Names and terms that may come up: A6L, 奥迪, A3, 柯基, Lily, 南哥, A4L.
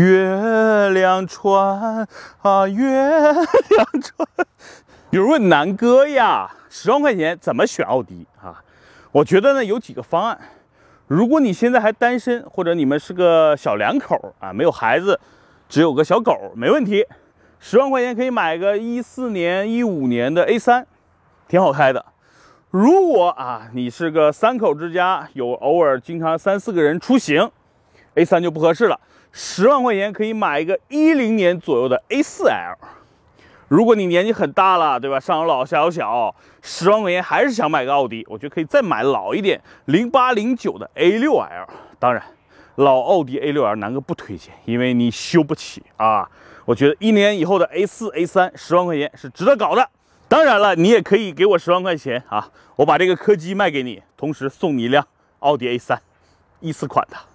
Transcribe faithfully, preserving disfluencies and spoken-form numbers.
月亮船啊，月亮船。有人问南哥呀，十万块钱怎么选奥迪啊？我觉得呢有几个方案。如果你现在还单身，或者你们是个小两口啊，没有孩子，只有个小狗，没问题。十万块钱可以买个一四年、一五年的 A 三， 挺好开的。如果啊你是个三口之家，有偶尔经常三四个人出行， A 三 就不合适了。十万块钱可以买一个一零年左右的 A 四 L。如果你年纪很大了，对吧？上有老下有小，十万块钱还是想买个奥迪，我觉得可以再买老一点零八零九的 A 六 L。当然，老奥迪 A 六 L 南哥不推荐，因为你修不起啊。我觉得一年以后的 A 四 A 三 十万块钱是值得搞的。当然了，你也可以给我十万块钱啊，我把这个柯基卖给你，同时送你一辆奥迪 A 三，一次款的。